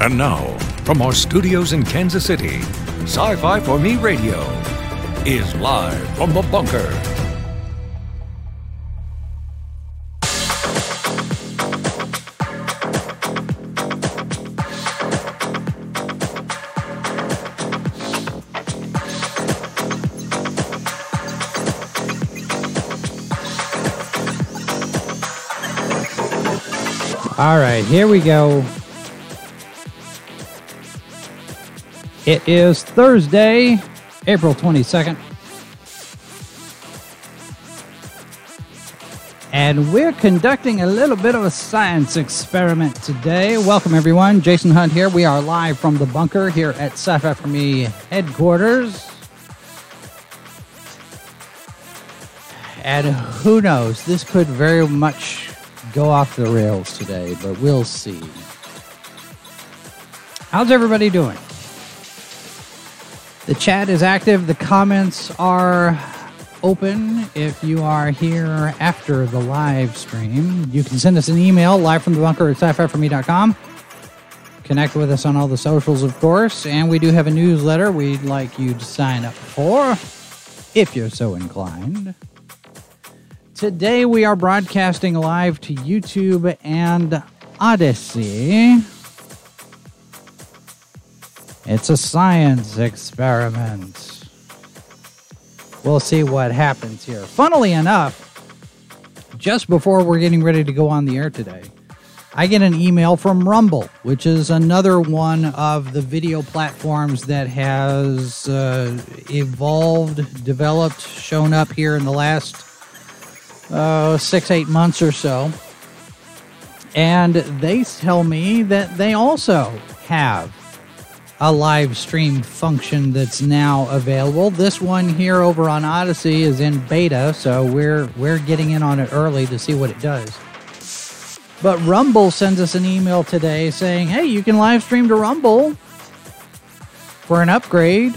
And now, from our studios in Kansas City, Sci-Fi for Me Radio is live from the bunker. All right, here we go. It is Thursday, April 22nd. And we're conducting a little bit of a science experiment today. Welcome, everyone. Jason Hunt here. We are live from the bunker here at Sapphire for Me headquarters. And who knows, this could very much go off the rails today, but we'll see. How's everybody doing? The chat is active. The comments are open. If you are here after the live stream, you can send us an email, live from the bunker at sci-fi4me.com. Connect with us on all the socials, of course, and we do have a newsletter we'd like you to sign up for, if you're so inclined. Today we are broadcasting live to YouTube and Odysee. It's a science experiment. We'll see what happens here. Funnily enough, just before we're getting ready to go on the air today, I get an email from Rumble, which is another one of the video platforms that has evolved, developed, shown up here in the last 6-8 months or so, and they tell me that they also have a live stream function that's now available. This one here over on Odysee is in beta, so we're getting in on it early to see what it does. But Rumble sends us an email today saying, hey, you can live stream to Rumble for an upgrade,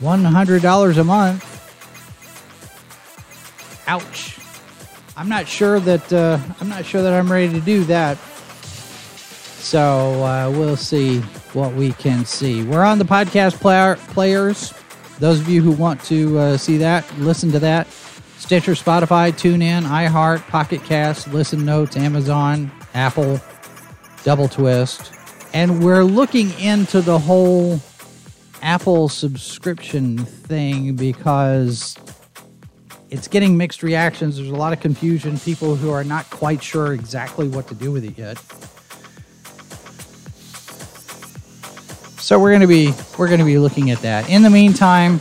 $100 a month. Ouch. I'm not sure that I'm ready to do that. So we'll see what we can see. We're on the podcast players. Those of you who want to see that, listen to that. Stitcher, Spotify, TuneIn, iHeart, Pocket Cast, Listen Notes, Amazon, Apple, Double Twist. And we're looking into the whole Apple subscription thing because it's getting mixed reactions. There's a lot of confusion. People who are not quite sure exactly what to do with it yet. So we're going to be looking at that. In the meantime,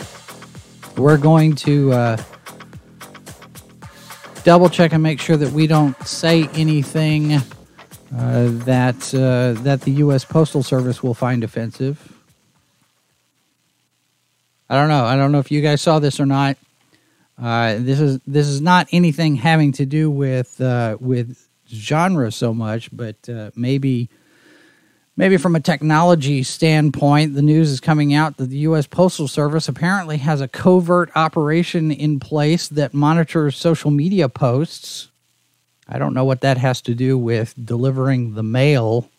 we're going to double check and make sure that we don't say anything that the U.S. Postal Service will find offensive. I don't know if you guys saw this or not. This is not anything having to do with genre so much, but maybe from a technology standpoint, the news is coming out that the U.S. Postal Service apparently has a covert operation in place that monitors social media posts. I don't know what that has to do with delivering the mail,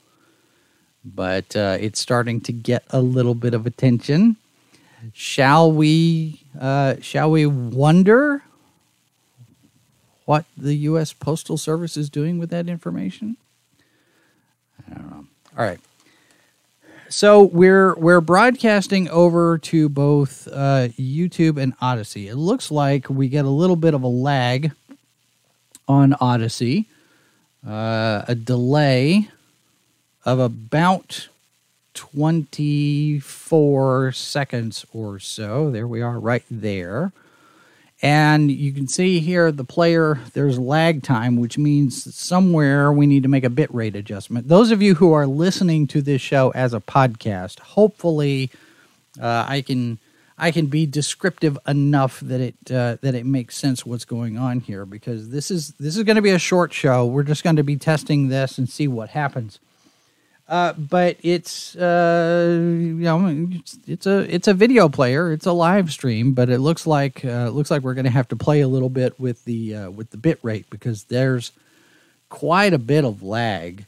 but it's starting to get a little bit of attention. Shall we wonder what the U.S. Postal Service is doing with that information? I don't know. All right. So we're broadcasting over to both YouTube and Odysee. It looks like we get a little bit of a lag on Odysee, a delay of about 24 seconds or so. There we are right there. And you can see here the player, there's lag time, which means somewhere we need to make a bitrate adjustment. Those of you who are listening to this show as a podcast, hopefully I can be descriptive enough that it makes sense what's going on here, because this is going to be a short show. We're just going to be testing this and see what happens. But it's a video player. It's a live stream, but it looks like we're going to have to play a little bit with the bit rate, because there's quite a bit of lag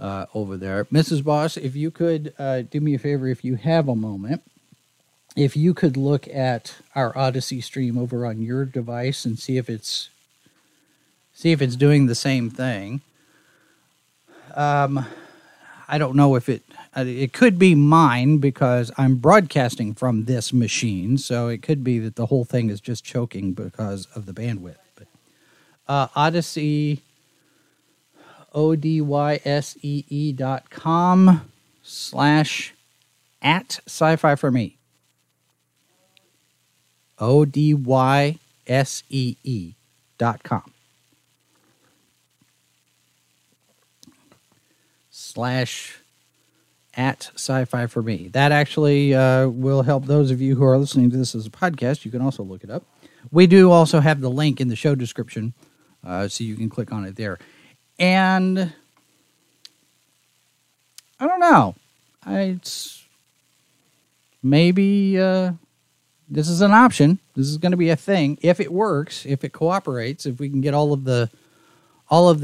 over there. Mrs. Boss, if you could do me a favor, if you have a moment, if you could look at our Odysee stream over on your device and see if it's doing the same thing. I don't know if it could be mine because I'm broadcasting from this machine, so it could be that the whole thing is just choking because of the bandwidth. But Odysee, odyse.com/@sci-fi for me. odyse.com. /@sci-fi for me. That actually will help those of you who are listening to this as a podcast. You can also look it up. We do also have the link in the show description, so you can click on it there. And I don't know. This is an option. This is going to be a thing if it works, if it cooperates, if we can get all of the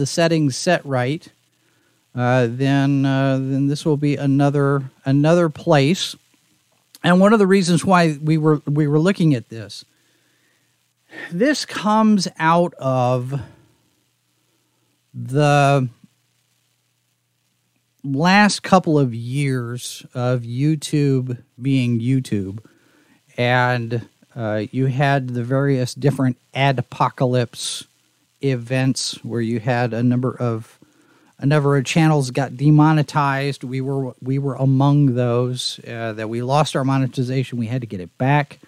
settings set right. Then this will be another place. And one of the reasons why we were looking at this comes out of the last couple of years of YouTube being YouTube, and you had the various different adpocalypse events where you had a number of channels got demonetized. We were among those that we lost our monetization. We had to get it back,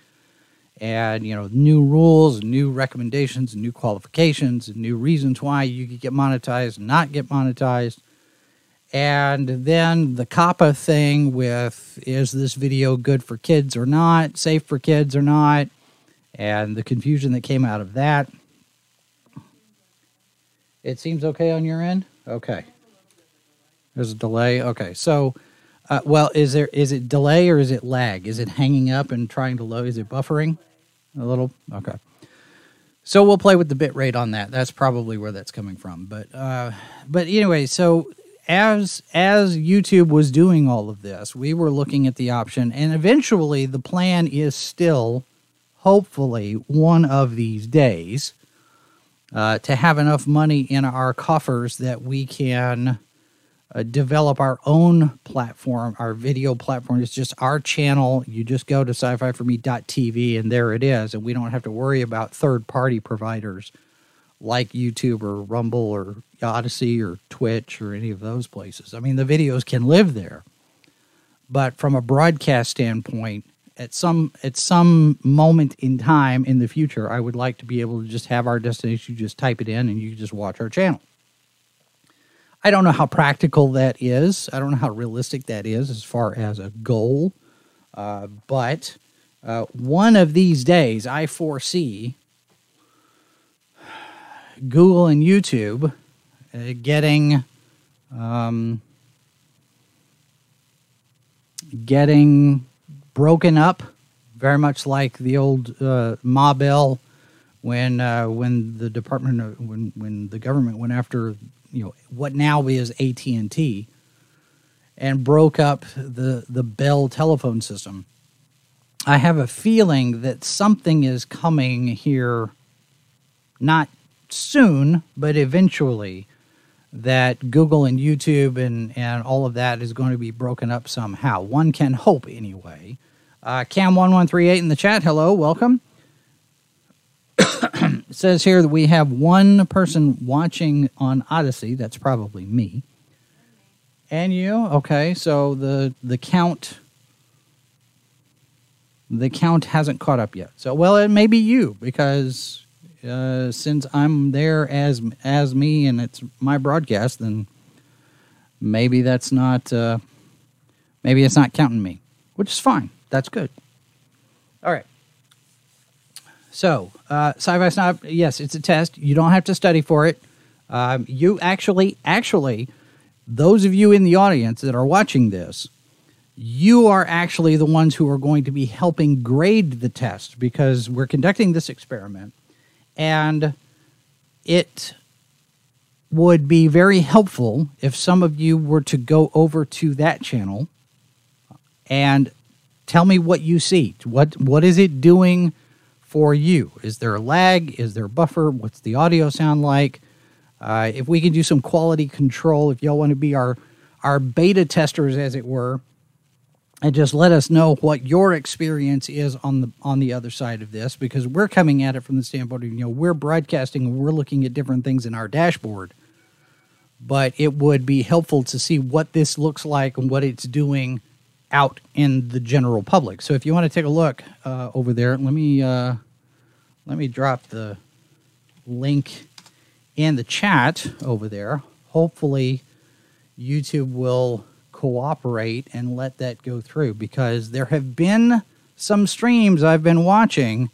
and new rules, new recommendations, new qualifications, and new reasons why you could get monetized, not get monetized. And then the COPPA thing with, is this video good for kids or not, safe for kids or not, and the confusion that came out of that. It seems okay on your end. Okay. There's a delay. Okay. So, well, is it delay or is it lag? Is it hanging up and trying to load? Is it buffering a little? Okay. So we'll play with the bit rate on that. That's probably where that's coming from. But anyway, so as YouTube was doing all of this, we were looking at the option, and eventually the plan is still, hopefully, one of these days, to have enough money in our coffers that we can develop our own platform, our video platform. It's just our channel. You just go to sci-fi4me.tv and there it is. And we don't have to worry about third-party providers like YouTube or Rumble or Odysee or Twitch or any of those places. I mean, the videos can live there. But from a broadcast standpoint, at some moment in time in the future, I would like to be able to just have our destination. You just type it in and you just watch our channel. I don't know how practical that is. I don't know how realistic that is as far as a goal. But one of these days, I foresee Google and YouTube getting broken up, very much like the old Ma Bell when the government went after what now is AT&T and broke up the Bell telephone system. I have a feeling that something is coming here, not soon, but eventually, that Google and YouTube and all of that is going to be broken up somehow. One can hope anyway. Cam1138 in the chat, hello, welcome. It says here that we have one person watching on Odysee. That's probably me. And you? Okay, so the count hasn't caught up yet. So, well, it may be you because... since I'm there as me and it's my broadcast, then maybe that's not it's not counting me, which is fine. That's good. All right. So sci-fi snob, yes, it's a test. You don't have to study for it. You actually, those of you in the audience that are watching this, you are actually the ones who are going to be helping grade the test because we're conducting this experiment. And it would be very helpful if some of you were to go over to that channel and tell me what you see. What is it doing for you? Is there a lag? Is there a buffer? What's the audio sound like? If we can do some quality control, if y'all want to be our beta testers, as it were, and just let us know what your experience is on the other side of this, because we're coming at it from the standpoint of, we're broadcasting and we're looking at different things in our dashboard. But it would be helpful to see what this looks like and what it's doing out in the general public. So if you want to take a look over there, let me drop the link in the chat over there. Hopefully YouTube will cooperate and let that go through, because there have been some streams I've been watching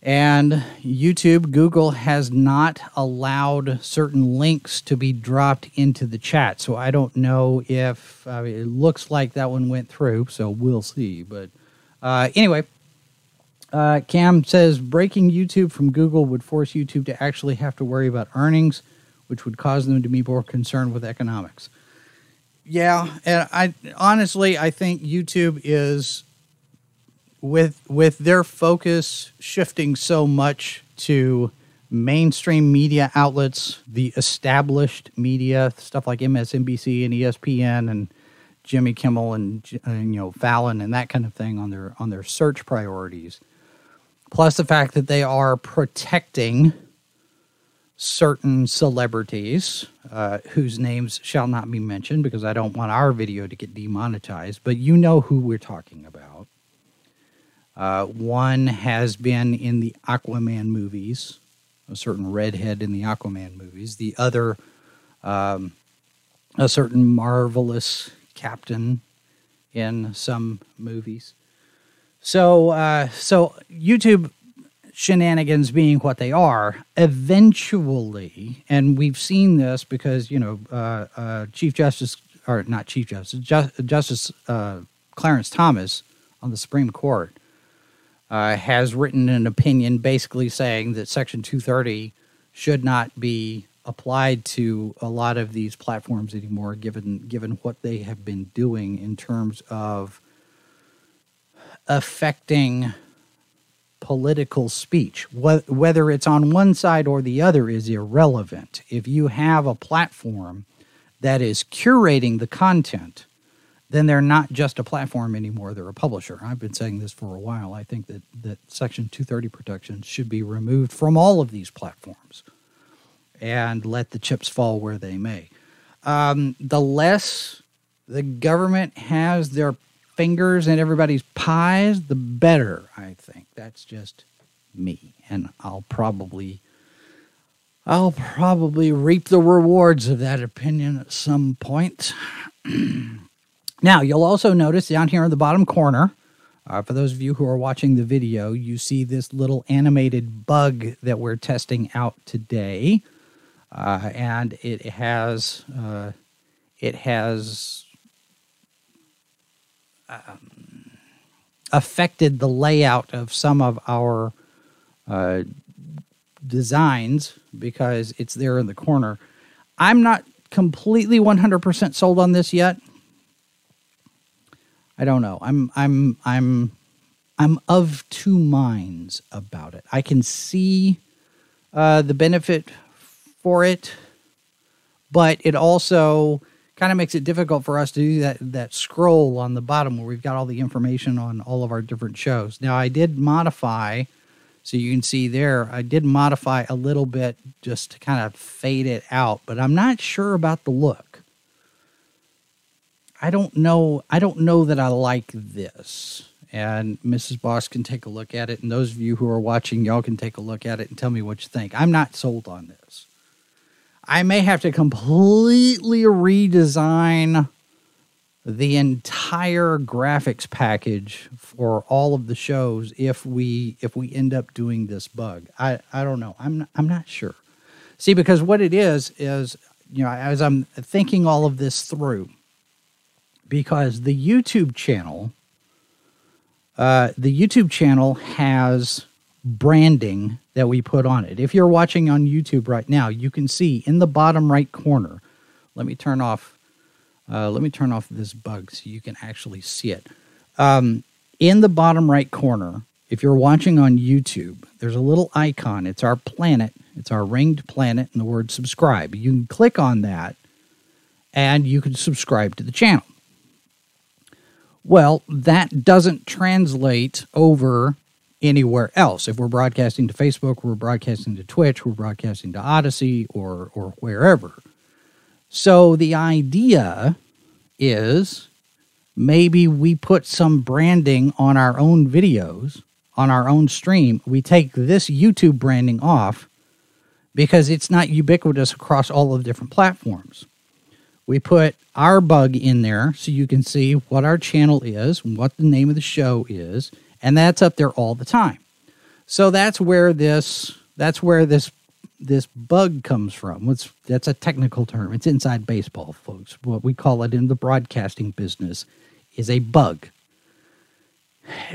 and YouTube, Google has not allowed certain links to be dropped into the chat. So I don't know if, it looks like that one went through, so we'll see. But anyway, Cam says, breaking YouTube from Google would force YouTube to actually have to worry about earnings, which would cause them to be more concerned with economics. Yeah, and I think YouTube is, with their focus shifting so much to mainstream media outlets, the established media, stuff like MSNBC and ESPN and Jimmy Kimmel and Fallon and that kind of thing on their search priorities. Plus the fact that they are protecting certain celebrities whose names shall not be mentioned, because I don't want our video to get demonetized, but you know who we're talking about. One has been in the Aquaman movies, a certain redhead in the Aquaman movies. The other, a certain marvelous captain in some movies. So YouTube shenanigans being what they are, eventually, and we've seen this because, Justice Clarence Thomas on the Supreme Court has written an opinion basically saying that Section 230 should not be applied to a lot of these platforms anymore, given what they have been doing in terms of affecting political speech. Whether it's on one side or the other is irrelevant. If you have a platform that is curating the content, then they're not just a platform anymore, they're a publisher. I've been saying this for a while. I think that Section 230 protections should be removed from all of these platforms and let the chips fall where they may. The less the government has their fingers in everybody's pies, the better, I think. That's just me, and I'll probably reap the rewards of that opinion at some point. Now, you'll also notice down here in the bottom corner, for those of you who are watching the video, you see this little animated bug that we're testing out today. And it has affected the layout of some of our designs because it's there in the corner. I'm not completely 100% sold on this yet. I don't know. I'm of two minds about it. I can see the benefit for it, but it also kind of makes it difficult for us to do that scroll on the bottom where we've got all the information on all of our different shows. Now, I did modify, so you can see there, I did modify a little bit just to kind of fade it out, but I'm not sure about the look. I don't know that I like this. And Mrs. Boss can take a look at it, and those of you who are watching, y'all can take a look at it and tell me what you think. I'm not sold on this. I may have to completely redesign the entire graphics package for all of the shows if we end up doing this bug. I don't know. I'm not sure. See, because what it is, as I'm thinking all of this through, because the YouTube channel has branding that we put on it. If you're watching on YouTube right now, you can see in the bottom right corner. Let me turn off. Let me turn off this bug so you can actually see it. In the bottom right corner, if you're watching on YouTube, there's a little icon. It's our planet. It's our ringed planet and the word subscribe. You can click on that and you can subscribe to the channel. Well, that doesn't translate over anywhere else. If we're broadcasting to Facebook, we're broadcasting to Twitch, we're broadcasting to Odysee or wherever. So the idea is maybe we put some branding on our own videos, on our own stream. We take this YouTube branding off because it's not ubiquitous across all of the different platforms. We put our bug in there so you can see what our channel is, what the name of the show is, and that's up there all the time. So that's where this bug comes from. That's a technical term. It's inside baseball, folks. What we call it in the broadcasting business is a bug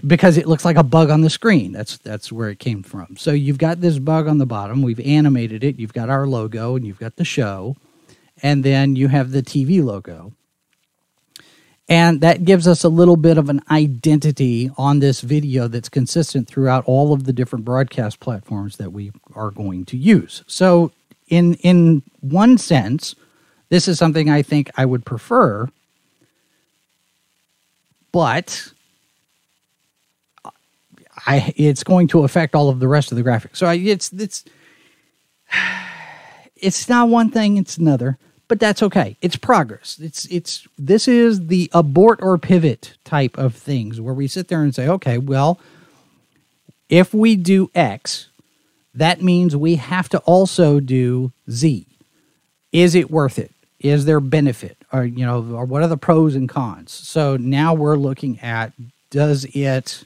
because it looks like a bug on the screen. That's where it came from. So you've got this bug on the bottom. We've animated it. You've got our logo and you've got the show. And then you have the TV logo. And that gives us a little bit of an identity on this video that's consistent throughout all of the different broadcast platforms that we are going to use. So in one sense, this is something I think I would prefer. But it's going to affect all of the rest of the graphics. So it's not one thing, it's another. But that's okay. It's progress. This is the abort or pivot type of things where we sit there and say, okay, well, if we do X, that means we have to also do Z. Is it worth it? Is there benefit? Or what are the pros and cons? So now we're looking at does it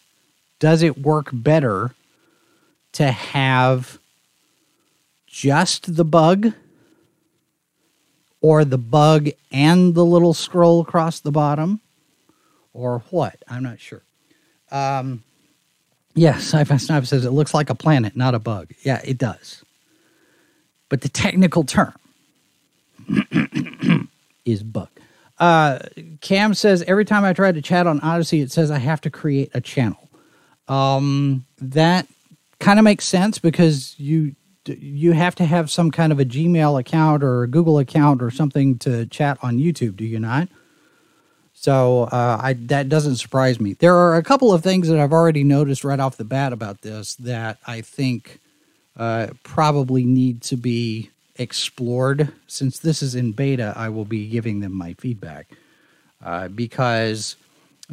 work better to have just the bug? Or the bug and the little scroll across the bottom, or what? I'm not sure. Yes, Sci-Fi Snipe says it looks like a planet, not a bug. Yeah, it does. But the technical term is bug. Cam says, every time I try to chat on Odysee, it says I have to create a channel. That kind of makes sense because you have to have some kind of a Gmail account or a Google account or something to chat on YouTube, do you not? So that doesn't surprise me. There are a couple of things that I've already noticed right off the bat about this that I think probably need to be explored. Since this is in beta, I will be giving them my feedback because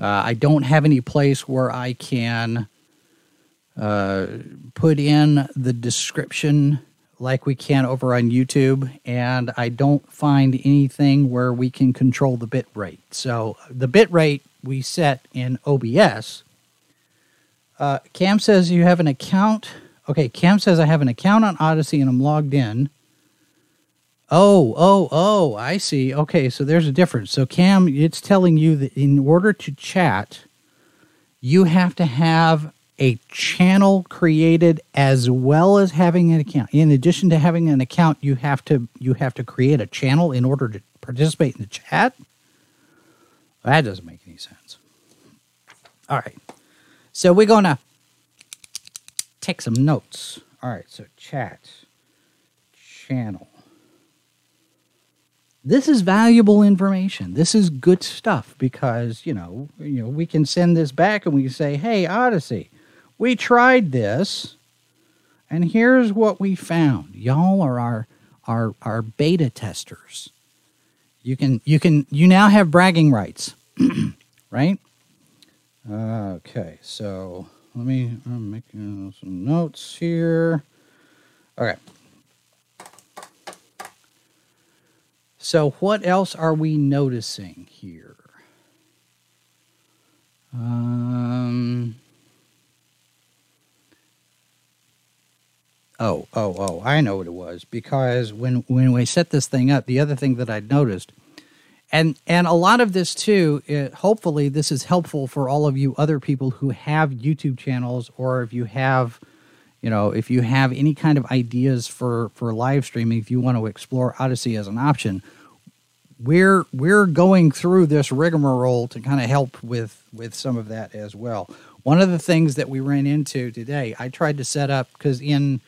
I don't have any place where I can put in the description like we can over on YouTube, and I don't find anything where we can control the bit rate. So the bit rate we set in OBS. Cam says you have an account. Okay, Cam says I have an account on Odysee and I'm logged in. Oh, I see. Okay, so there's a difference. So Cam, it's telling you that in order to chat, you have to have a channel created as well as having an account. In addition to having an account, you have to create a channel in order to participate in the chat. That doesn't make any sense. All right. So we're going to take some notes. All right. So chat, channel. This is valuable information. This is good stuff because, you know, we can send this back and we can say, hey, Odysee, we tried this, and here's what we found. Y'all are our beta testers. You now have bragging rights, right? Okay, so let me make some notes here. Okay. So what else are we noticing here? I know what it was, because when we set this thing up, the other thing that I noticed, and a lot of this too, hopefully this is helpful for all of you other people who have YouTube channels, or if you have, You know, if you have any kind of ideas for live streaming, if you want to explore Odysee as an option, we're going through this rigmarole to kind of help with some of that as well. One of the things that we ran into today, I tried to set up, because in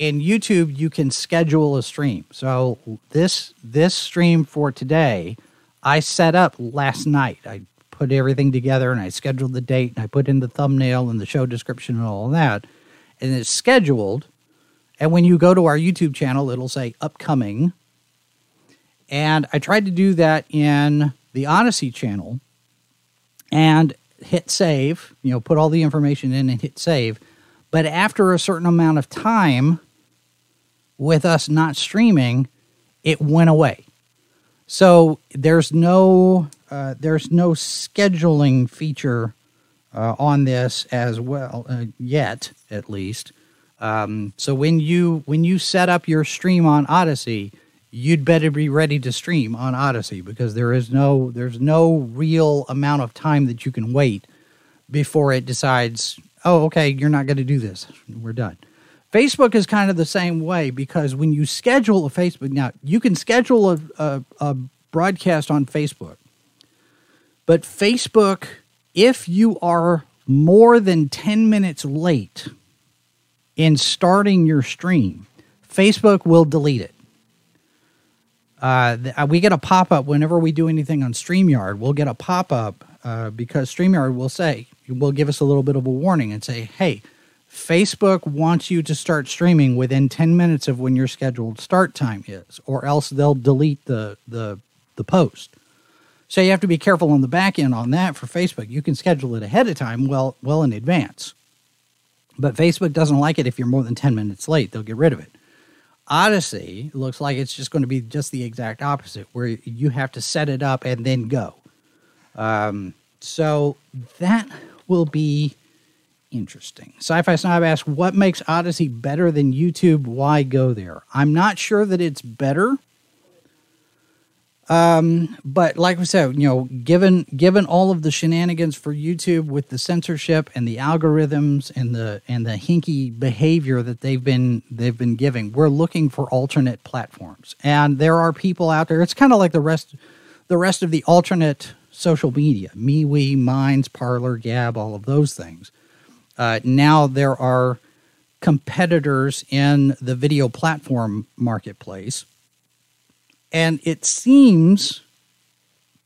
YouTube you can schedule a stream. So this stream for today, I set up last night. I put everything together and I scheduled the date and I put in the thumbnail and the show description and all of that. And it's scheduled. And when you go to our YouTube channel, it'll say upcoming. And I tried to do that in the Odysee channel and hit save, you know, put all the information in and hit save. But after a certain amount of time with us not streaming, it went away. So there's no scheduling feature on this as well, yet, at least. So when you set up your stream on Odysee, you'd better be ready to stream on Odysee, because there's no real amount of time that you can wait before it decides, oh, okay, you're not going to do this. We're done. Facebook is kind of the same way, because when you schedule a Facebook, now you can schedule a broadcast on Facebook, but Facebook, if you are more than 10 minutes late in starting your stream, Facebook will delete it. We get a pop-up whenever we do anything on StreamYard. We'll get a pop-up because StreamYard will give us a little bit of a warning and say, hey, Facebook wants you to start streaming within 10 minutes of when your scheduled start time is, or else they'll delete the post. So you have to be careful on the back end on that for Facebook. You can schedule it ahead of time, well in advance. But Facebook doesn't like it if you're more than 10 minutes late. They'll get rid of it. Odysee looks like it's just going to be just the exact opposite, where you have to set it up and then go. So that will be interesting. Sci-Fi Snob asks, what makes Odysee better than YouTube? Why go there? I'm not sure that it's better. But like we said, you know, given all of the shenanigans for YouTube with the censorship and the algorithms and the hinky behavior that they've been giving, we're looking for alternate platforms. And there are people out there. It's kind of like the rest of the alternate social media, MeWe, Minds, Parler, Gab, all of those things. Now there are competitors in the video platform marketplace. And it seems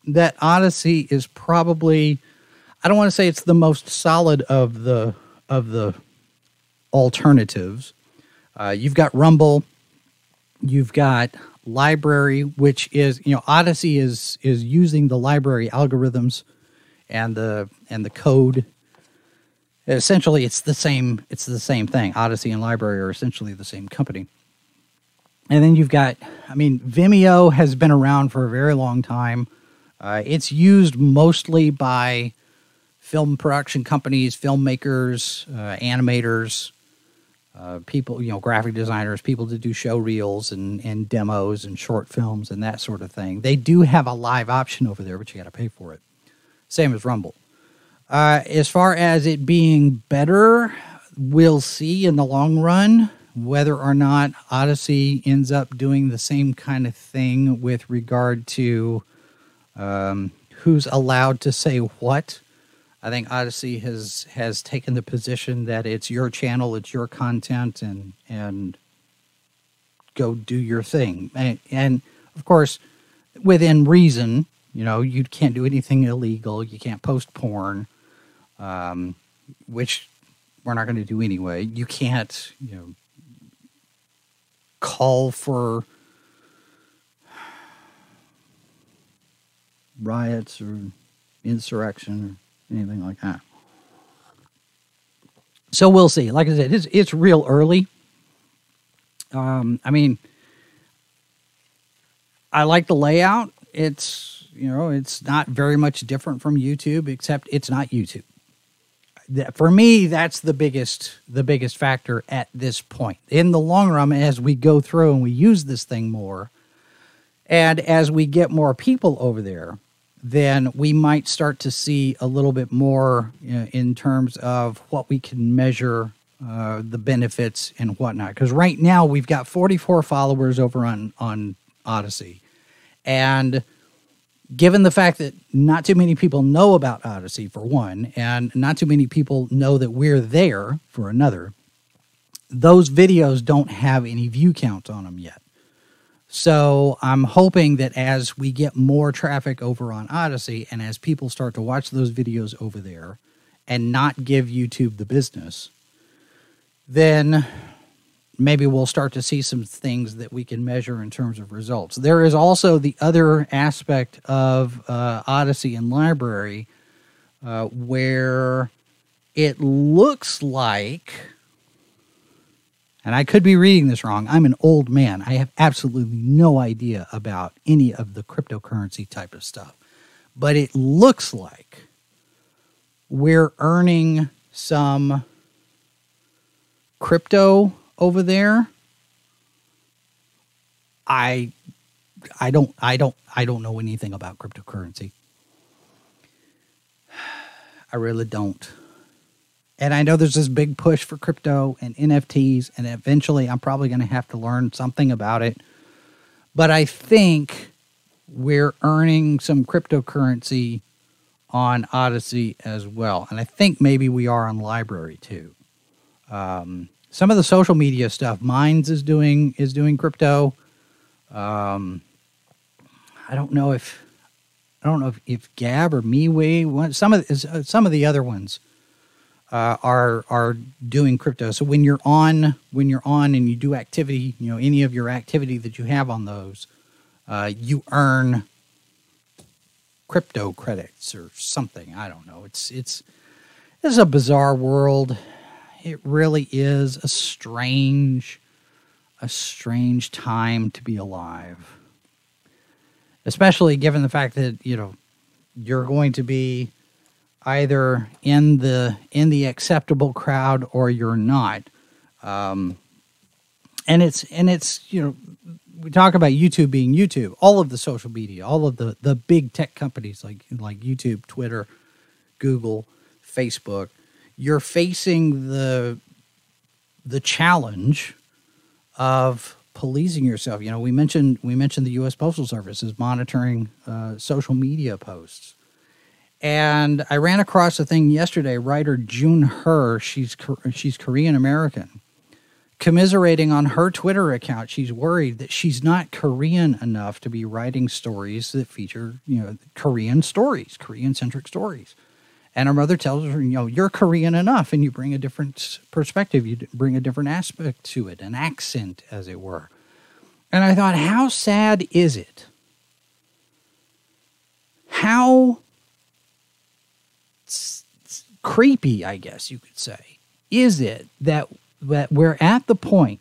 that Odysee is probably, I don't want to say it's the most solid of the alternatives. You've got Rumble, you've got LBRY, which is, you know, Odysee is using the LBRY algorithms and the code. Essentially, it's the same thing. Odysee and LBRY are essentially the same company. And then you've got, I mean, Vimeo has been around for a very long time. It's used mostly by film production companies, filmmakers, animators, people, you know, graphic designers, people to do show reels and demos and short films and that sort of thing. They do have a live option over there, but you got to pay for it. Same as Rumble. As far as it being better, we'll see in the long run whether or not Odysee ends up doing the same kind of thing with regard to who's allowed to say what. I think Odysee has taken the position that it's your channel, it's your content, and go do your thing. And of course, within reason, you know, you can't do anything illegal, you can't post porn, which we're not going to do anyway. You can't, you know, call for riots or insurrection or anything like that. So we'll see. Like I said, it's real early. I mean, I like the layout. It's, you know, it's not very much different from YouTube, except it's not YouTube. For me, that's the biggest factor at this point. In the long run, as we go through and we use this thing more, and as we get more people over there, then we might start to see a little bit more, you know, in terms of what we can measure the benefits and whatnot. Because right now we've got 44 followers over on Odysee. And given the fact that not too many people know about Odysee, for one, and not too many people know that we're there, for another, those videos don't have any view counts on them yet. So I'm hoping that as we get more traffic over on Odysee and as people start to watch those videos over there and not give YouTube the business, then maybe we'll start to see some things that we can measure in terms of results. There is also the other aspect of Odysee and LBRY where it looks like... and I could be reading this wrong. I'm an old man. I have absolutely no idea about any of the cryptocurrency type of stuff. But it looks like we're earning some crypto over there. I don't know anything about cryptocurrency. I really don't. And I know there's this big push for crypto and NFTs, and eventually I'm probably going to have to learn something about it. But I think we're earning some cryptocurrency on Odysee as well. And I think maybe we are on LBRY too. Some of the social media stuff, Minds is doing crypto. I don't know if Gab or MeWe, some of the other ones are doing crypto. So when you're on and you do activity, you know, any of your activity that you have on those, you earn crypto credits or something. I don't know. It's a bizarre world. It really is a strange time to be alive, especially given the fact that, you know, you're going to be either in the acceptable crowd or you're not, and it's you know, we talk about YouTube being YouTube, all of the social media, all of the big tech companies like YouTube, Twitter, Google, Facebook. You're facing the challenge of policing yourself. You know, we mentioned the U.S. Postal Service is monitoring social media posts. And I ran across a thing yesterday. Writer June Hur, she's Korean-American, commiserating on her Twitter account. She's worried that she's not Korean enough to be writing stories that feature, you know, Korean stories, Korean-centric stories. And her mother tells her, you know, you're Korean enough and you bring a different perspective. You bring a different aspect to it, an accent, as it were. And I thought, how sad is it? How creepy, I guess you could say, is it that we're at the point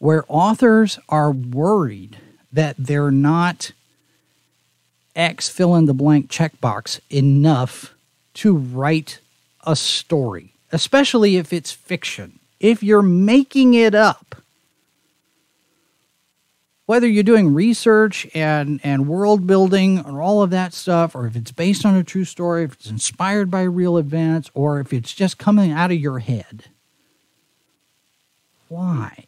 where authors are worried that they're not X fill-in-the-blank checkbox enough to write a story, especially if it's fiction. If you're making it up, whether you're doing research and world building or all of that stuff, or if it's based on a true story, if it's inspired by real events, or if it's just coming out of your head, why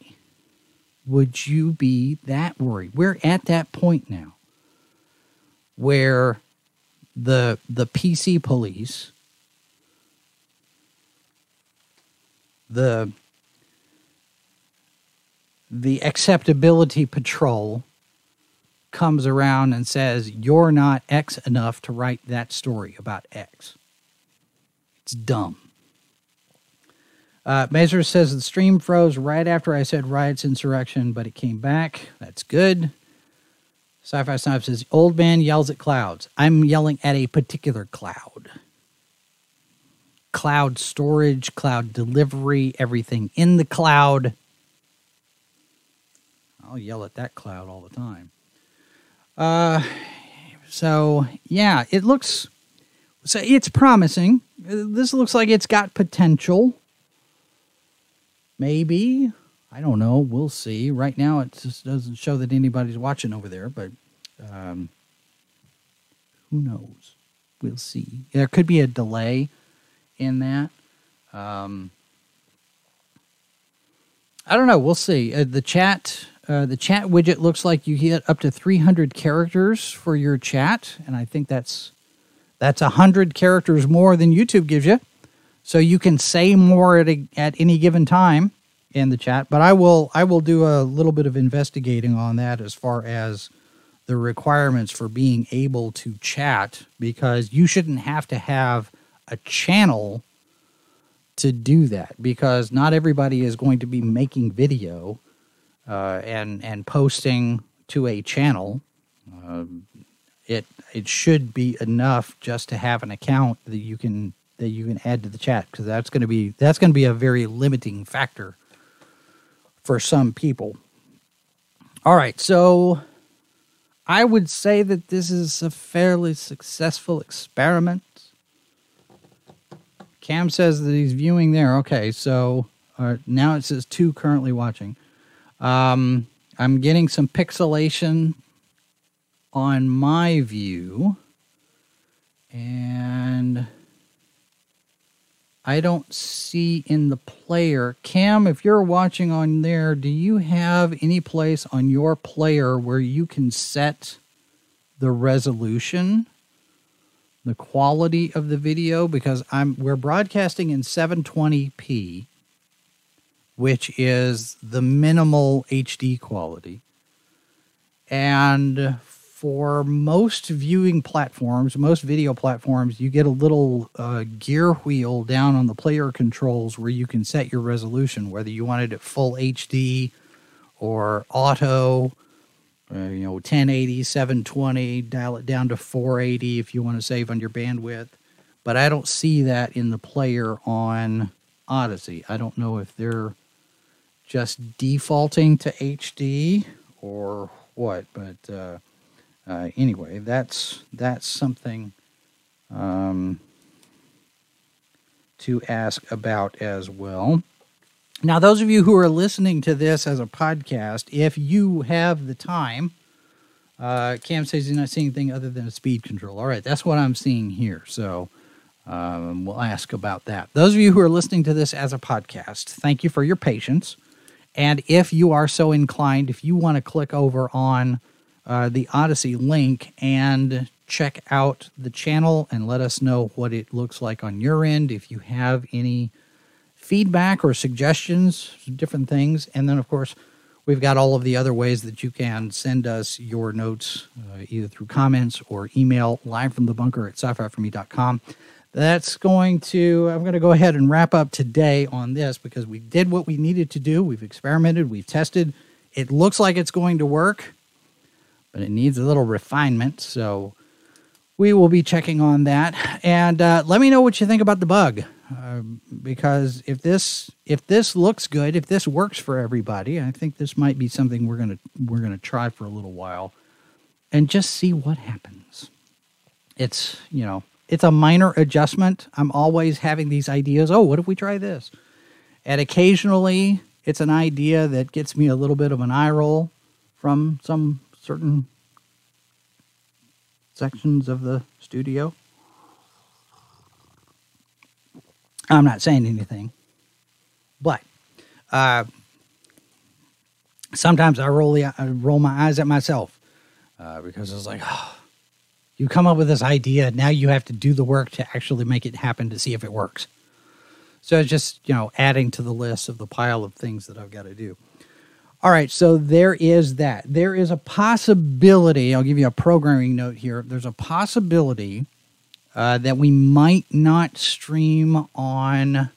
would you be that worried? We're at that point now where the PC police, the acceptability patrol comes around and says, you're not X enough to write that story about X. It's dumb. Mazur says the stream froze right after I said riots, insurrection, but it came back. That's good. Sci-Fi Snipe says, old man yells at clouds. I'm yelling at a particular cloud. Cloud storage, cloud delivery, everything in the cloud. I'll yell at that cloud all the time. So, yeah, it looks... so it's promising. This looks like it's got potential. Maybe. I don't know. We'll see. Right now, it just doesn't show that anybody's watching over there, but who knows? We'll see. There could be a delay in that. I don't know. We'll see. The chat widget looks like you get up to 300 characters for your chat, and I think that's 100 characters more than YouTube gives you. So you can say more at any given time in the chat. But I will do a little bit of investigating on that as far as the requirements for being able to chat, because you shouldn't have to have a channel to do that, because not everybody is going to be making video and posting to a channel. It should be enough just to have an account that you can add to the chat, because that's going to be a very limiting factor for some people. All right, so I would say that this is a fairly successful experiment. Cam says that he's viewing there. Okay, so now it says 2 currently watching. I'm getting some pixelation on my view, and I don't see in the player. Cam, if you're watching on there, do you have any place on your player where you can set the resolution, the quality of the video? Because we're broadcasting in 720p, which is the minimal HD quality. And for most viewing platforms, most video platforms, you get a little gear wheel down on the player controls where you can set your resolution, whether you wanted it full HD or auto, 1080, 720, dial it down to 480 if you want to save on your bandwidth. But I don't see that in the player on Odysee. I don't know if they're just defaulting to HD or what, but anyway, that's something to ask about as well. Now, those of you who are listening to this as a podcast, if you have the time, Cam says he's not seeing anything other than a speed control. All right, that's what I'm seeing here. So we'll ask about that. Those of you who are listening to this as a podcast, thank you for your patience. And if you are so inclined, if you want to click over on the Odysee link and check out the channel and let us know what it looks like on your end, if you have any feedback or suggestions, different things. And then, of course, we've got all of the other ways that you can send us your notes, either through comments or email, livefromthebunker@scififorme.com. I'm going to go ahead and wrap up today on this, because we did what we needed to do. We've experimented, we've tested. It looks like it's going to work, but it needs a little refinement. So we will be checking on that. And let me know what you think about the bug. Because if this looks good, if this works for everybody, I think this might be something we're gonna try for a little while, and just see what happens. It's a minor adjustment. I'm always having these ideas. Oh, what if we try this? And occasionally, it's an idea that gets me a little bit of an eye roll from some certain sections of the studio. I'm not saying anything, but sometimes I roll my eyes at myself because it's like, oh, you come up with this idea, now you have to do the work to actually make it happen to see if it works. So it's just, adding to the list of the pile of things that I've got to do. All right, so there is that. There is a possibility, I'll give you a programming note here, there's a possibility that we might not stream on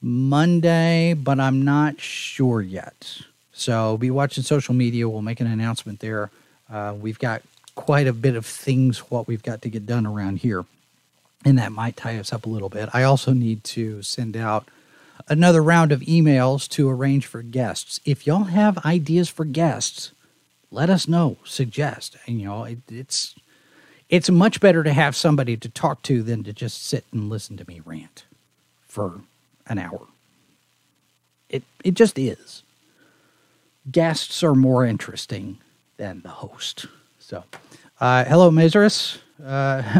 Monday, but I'm not sure yet. So be watching social media. We'll make an announcement there. We've got quite a bit of things, what we've got to get done around here, and that might tie us up a little bit. I also need to send out another round of emails to arrange for guests. If y'all have ideas for guests, let us know, suggest. It's much better to have somebody to talk to than to just sit and listen to me rant for an hour. It just is. Guests are more interesting than the host. So, hello, Mazurus.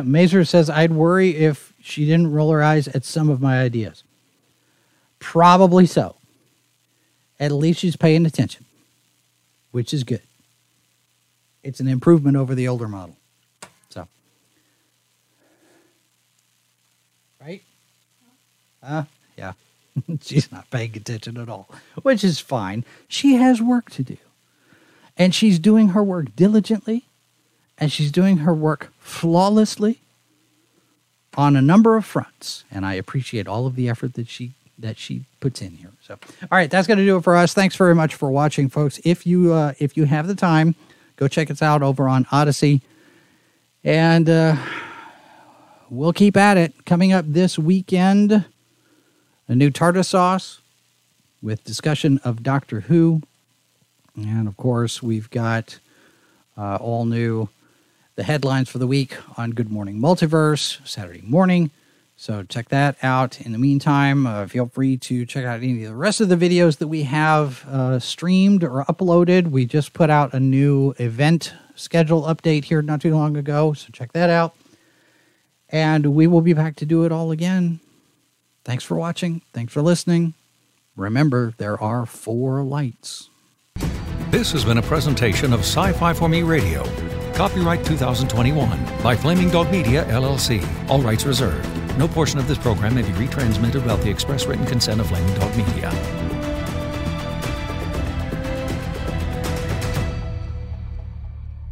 Mazur says, I'd worry if she didn't roll her eyes at some of my ideas. Probably so. at least she's paying attention, which is good. It's an improvement over the older model. So, right? Yeah. She's not paying attention at all, which is fine. She has work to do. And she's doing her work diligently. And she's doing her work flawlessly on a number of fronts. And I appreciate all of the effort that she puts in here. So, all right, that's going to do it for us. Thanks very much for watching, folks. If you have the time, go check us out over on Odysee. And we'll keep at it. Coming up this weekend, a new tartar sauce with discussion of Doctor Who. And, of course, we've got all new the headlines for the week on Good Morning Multiverse Saturday morning. So check that out. In the meantime, feel free to check out any of the rest of the videos that we have streamed or uploaded. We just put out a new event schedule update here not too long ago, so check that out. And we will be back to do it all again. Thanks for watching. Thanks for listening. Remember, there are four lights. This has been a presentation of Sci-Fi for Me Radio. Copyright 2021 by Flaming Dog Media, LLC. All rights reserved. No portion of this program may be retransmitted without the express written consent of Flaming Dog Media.